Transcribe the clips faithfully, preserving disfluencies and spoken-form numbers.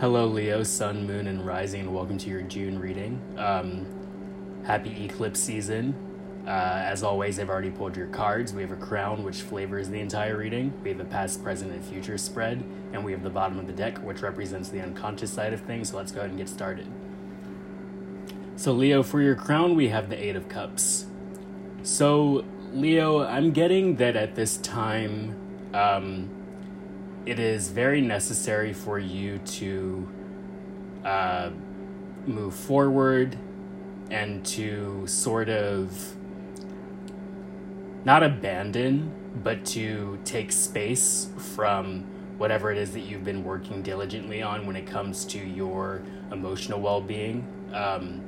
Hello, Leo, Sun, Moon, and Rising, and welcome to your June reading. Um, happy eclipse season. Uh, as always, I've already pulled your cards. We have a crown, which flavors the entire reading. We have a past, present, and future spread. And we have the bottom of the deck, which represents the unconscious side of things. So let's go ahead and get started. So, Leo, for your crown, we have the Eight of Cups. So, Leo, I'm getting that at this time, um... it is very necessary for you to uh, move forward and to sort of not abandon, but to take space from whatever it is that you've been working diligently on when it comes to your emotional well-being, um,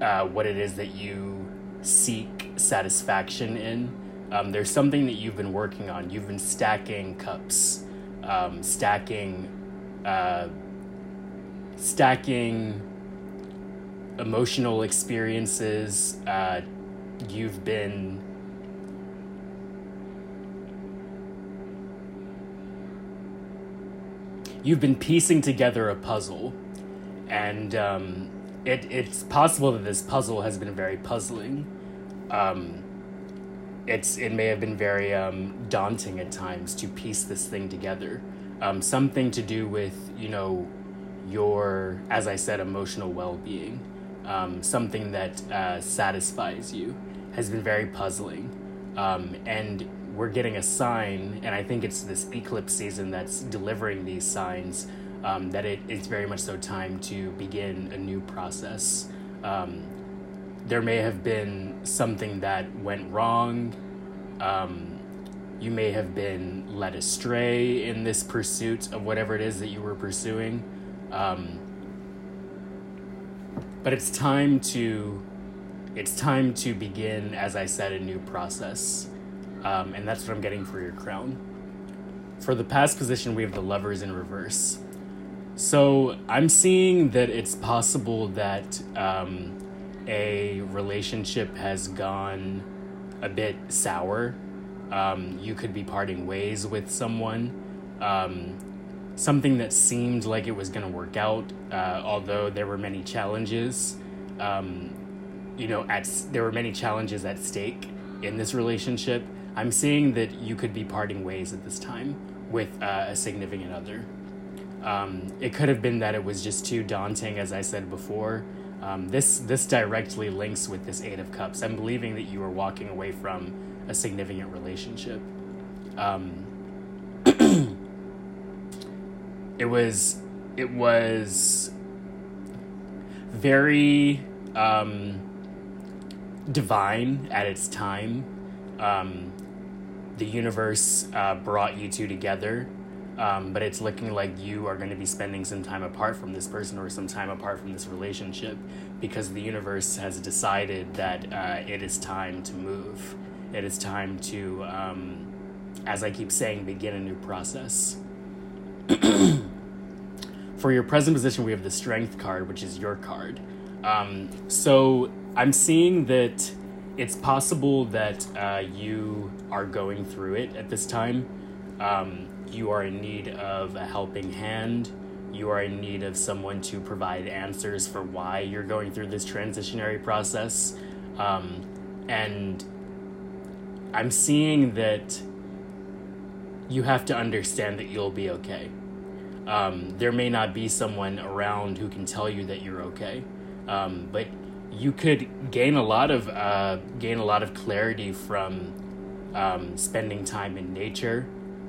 uh, what it is that you seek satisfaction in. Um, there's something that you've been working on. You've been stacking cups, um, stacking, uh, stacking emotional experiences. Uh, you've been you've been piecing together a puzzle, and um, it it's possible that this puzzle has been very puzzling. Um, It's it may have been very um, daunting at times to piece this thing together. Um, something to do with, you know, your, as I said, emotional well-being. Um, something that uh, satisfies you has been very puzzling. Um, and we're getting a sign, and I think it's this eclipse season that's delivering these signs, um, that it, it's very much so time to begin a new process. Um, There may have been something that went wrong. Um, you may have been led astray in this pursuit of whatever it is that you were pursuing. Um, but it's time to, it's time to begin, as I said, a new process. Um, and that's what I'm getting for your crown. For the past position, we have the Lovers in reverse. So I'm seeing that it's possible that, um, a relationship has gone a bit sour. Um, you could be parting ways with someone. Um, something that seemed like it was going to work out, uh, although there were many challenges. Um, you know, at there were many challenges at stake in this relationship. I'm seeing that you could be parting ways at this time with uh, a significant other. Um, it could have been that it was just too daunting, as I said before. Um, this this directly links with this Eight of Cups. I'm believing that you are walking away from a significant relationship. Um, it was it was very um, divine at its time. Um, the universe uh, brought you two together. Um, but it's looking like you are going to be spending some time apart from this person or some time apart from this relationship because the universe has decided that uh, it is time to move. It is time to, um, as I keep saying, begin a new process. For your present position, we have the Strength card, which is your card. Um, so I'm seeing that it's possible that uh, you are going through it at this time. Um, You are in need of a helping hand. You are in need of someone to provide answers for why you're going through this transitionary process. Um, and I'm seeing that you have to understand that you'll be okay. Um, there may not be someone around who can tell you that you're okay. Um, but you could gain a lot of, uh, gain a lot of clarity from um, spending time in nature.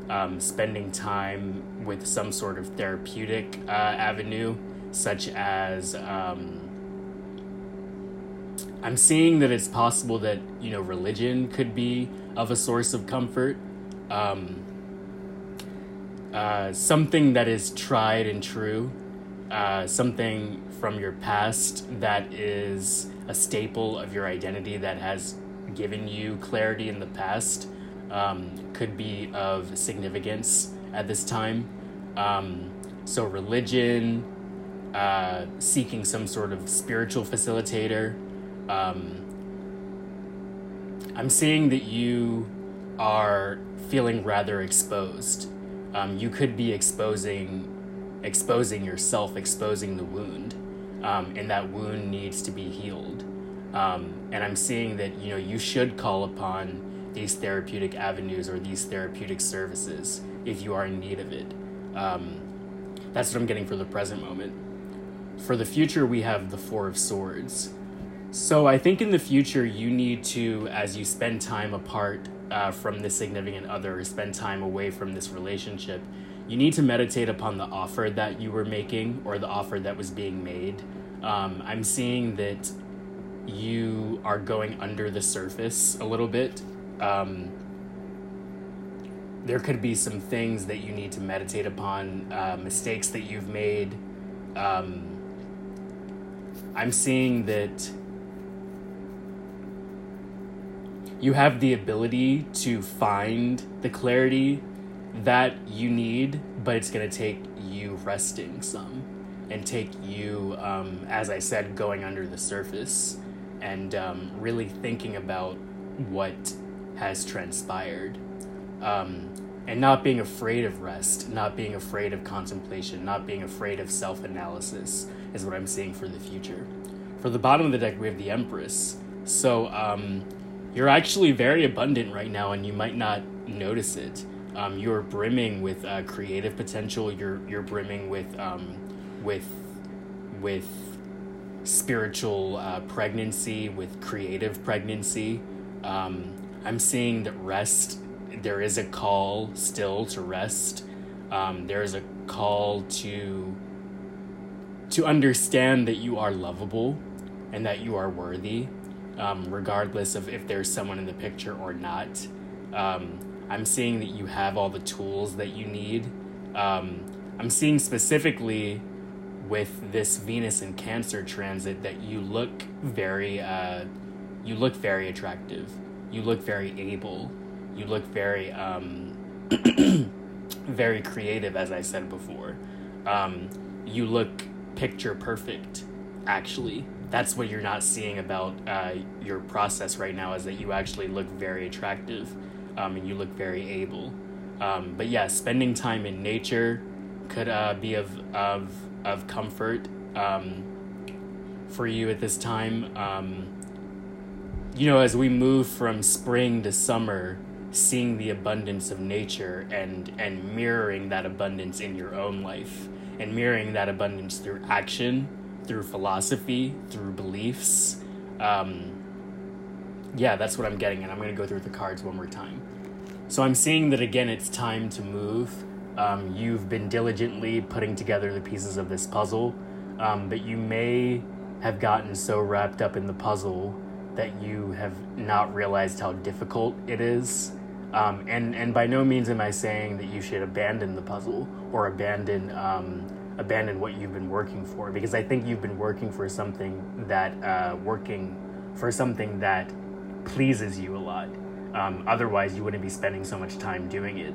Um, spending time with some sort of therapeutic uh, avenue, such as um, I'm seeing that it's possible that, you know, religion could be of a source of comfort. Um, uh, something that is tried and true, uh, something from your past that is a staple of your identity that has given you clarity in the past. Um, could be of significance at this time. Um, so religion, uh, seeking some sort of spiritual facilitator. Um, I'm seeing that you are feeling rather exposed. Um, you could be exposing exposing yourself, exposing the wound, um, and that wound needs to be healed. Um, and I'm seeing that, you know, you should call upon these therapeutic avenues or these therapeutic services if you are in need of it. Um, that's what I'm getting for the present moment. For the future, we have the Four of Swords. So I think in the future, you need to, as you spend time apart uh, from this significant other, or spend time away from this relationship, you need to meditate upon the offer that you were making or the offer that was being made. Um, I'm seeing that you are going under the surface a little bit. Um, there could be some things that you need to meditate upon, uh, mistakes that you've made. Um, I'm seeing that you have the ability to find the clarity that you need, but it's going to take you resting some and take you, um, as I said, going under the surface and um, really thinking about what has transpired, um, and not being afraid of rest, not being afraid of contemplation, not being afraid of self-analysis is what I'm seeing for the future. For the bottom of the deck, we have the Empress. So um, you're actually very abundant right now, and you might not notice it. Um, you're brimming with uh, creative potential. You're you're brimming with um, with with spiritual uh, pregnancy, with creative pregnancy. Um, I'm seeing that rest. There is a call still to rest. Um, there is a call to to understand that you are lovable and that you are worthy, um, regardless of if there's someone in the picture or not. Um, I'm seeing that you have all the tools that you need. Um, I'm seeing specifically with this Venus and Cancer transit that you look very, uh, you look very attractive. You look very able. You look very, um, very creative, as I said before. Um, you look picture perfect, actually. That's what you're not seeing about uh, your process right now, is that you actually look very attractive. Um, and you look very able. Um, but yeah, spending time in nature could uh, be of of of comfort um, for you at this time. Um, you know, as we move from spring to summer, seeing the abundance of nature and, and mirroring that abundance in your own life, and mirroring that abundance through action, through philosophy, through beliefs. Um, Yeah, that's what I'm getting, and I'm going to go through the cards one more time. So I'm seeing that, again, it's time to move. Um, you've been diligently putting together the pieces of this puzzle, um, but you may have gotten so wrapped up in the puzzle that you have not realized how difficult it is. Um, and, and by no means am I saying that you should abandon the puzzle or abandon um, abandon what you've been working for, because I think you've been working for something that uh, working for something that pleases you a lot. Um, otherwise, you wouldn't be spending so much time doing it.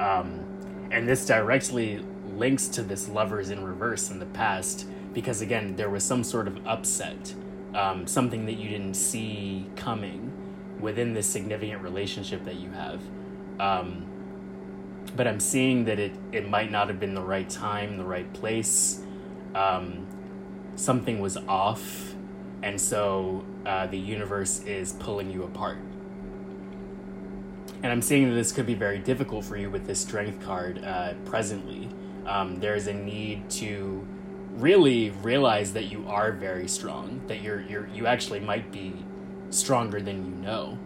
Um, and this directly links to this Lovers in Reverse in the past, because again, there was some sort of upset, um, something that you didn't see coming within this significant relationship that you have. Um, but I'm seeing that it, it might not have been the right time, the right place. Um, something was off. And so uh, the universe is pulling you apart. And I'm seeing that this could be very difficult for you with this Strength card uh, presently. Um, there's a need to really realize that you are very strong, that you're, you're, you actually might be stronger than you know,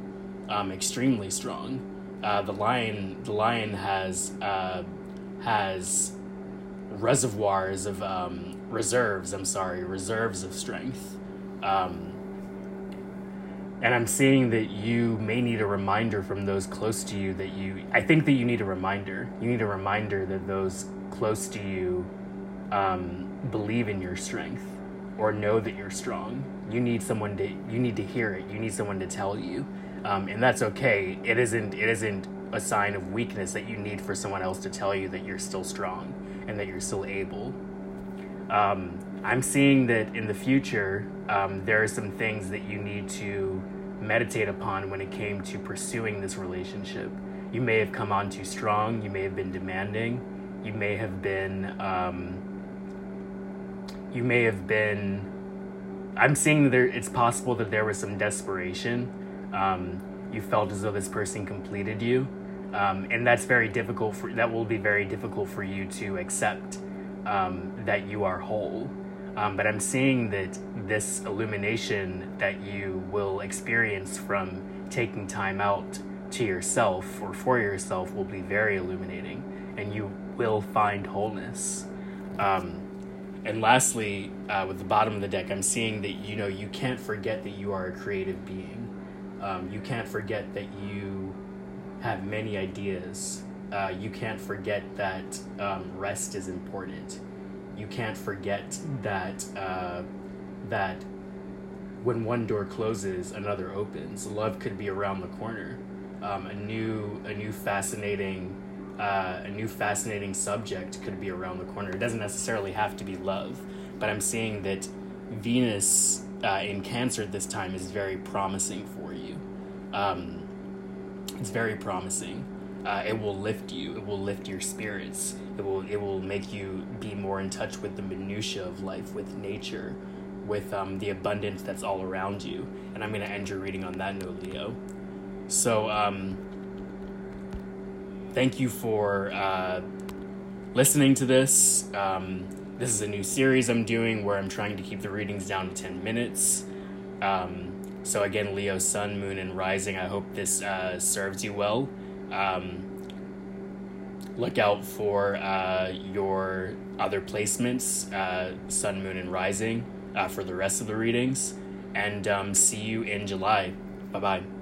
um, extremely strong. Uh, the lion, the lion has uh, has reservoirs of um, reserves. I'm sorry, reserves of strength. Um, and I'm seeing that you may need a reminder from those close to you that you, I think that you need a reminder. You need a reminder that those close to you, um, believe in your strength or know that you're strong. You need someone to, you need to hear it. You need someone to tell you. Um, and that's okay. It isn't, it isn't a sign of weakness that you need for someone else to tell you that you're still strong and that you're still able. Um, I'm seeing that in the future, um, there are some things that you need to meditate upon when it came to pursuing this relationship. You may have come on too strong, you may have been demanding, you may have been, um, you may have been, I'm seeing that there, it's possible that there was some desperation. Um, you felt as though this person completed you. Um, and that's very difficult for, that will be very difficult for you to accept, um, that you are whole. Um, but I'm seeing that this illumination that you will experience from taking time out to yourself or for yourself will be very illuminating, and you will find wholeness. Um, and lastly, uh, with the bottom of the deck, I'm seeing that, you know, you can't forget that you are a creative being. Um, you can't forget that you have many ideas. Uh, you can't forget that um, rest is important. You can't forget that uh, that when one door closes, another opens. Love could be around the corner. Um, a new, a new fascinating, uh, a new fascinating subject could be around the corner. It doesn't necessarily have to be love, but I'm seeing that Venus uh, in Cancer at this time is very promising for you. Um, it's very promising. Uh, it will lift you. It will lift your spirits. It will it will make you be more in touch with the minutia of life, with nature, with um, the abundance that's all around you. And I'm going to end your reading on that note, Leo. So um, thank you for uh, listening to this. Um, this is a new series I'm doing where I'm trying to keep the readings down to ten minutes. Um, so again, Leo, Sun, Moon, and Rising, I hope this uh, serves you well. Um, look out for uh, your other placements, uh, Sun, Moon, and Rising, uh, for the rest of the readings. And um, see you in July. Bye-bye.